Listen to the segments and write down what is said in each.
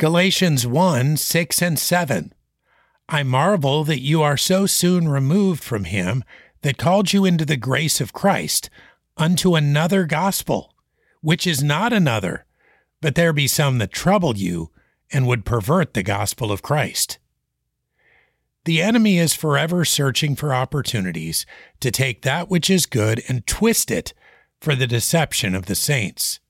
Galatians 1, 6 and 7. I marvel that you are so soon removed from him that called you into the grace of Christ unto another gospel, which is not another, but there be some that trouble you and would pervert the gospel of Christ. The enemy is forever searching for opportunities to take that which is good and twist it for the deception of the saints.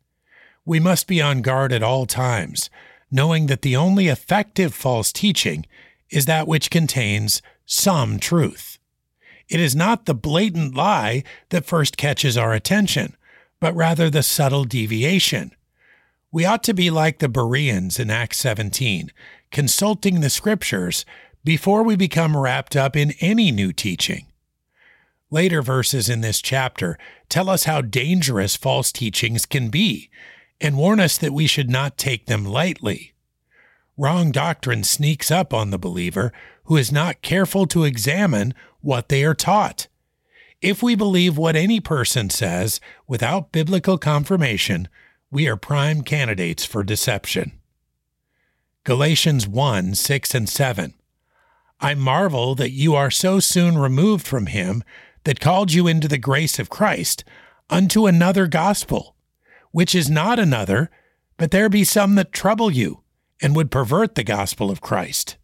We must be on guard at all times, knowing that the only effective false teaching is that which contains some truth. It is not the blatant lie that first catches our attention, but rather the subtle deviation. We ought to be like the Bereans in Acts 17, consulting the Scriptures before we become wrapped up in any new teaching. Later verses in this chapter tell us how dangerous false teachings can be, and warn us that we should not take them lightly. Wrong doctrine sneaks up on the believer who is not careful to examine what they are taught. If we believe what any person says without biblical confirmation, we are prime candidates for deception. Galatians 1, 6 and 7. I marvel that you are so soon removed from him that called you into the grace of Christ unto another gospel, which is not another, but there be some that trouble you, and would pervert the gospel of Christ.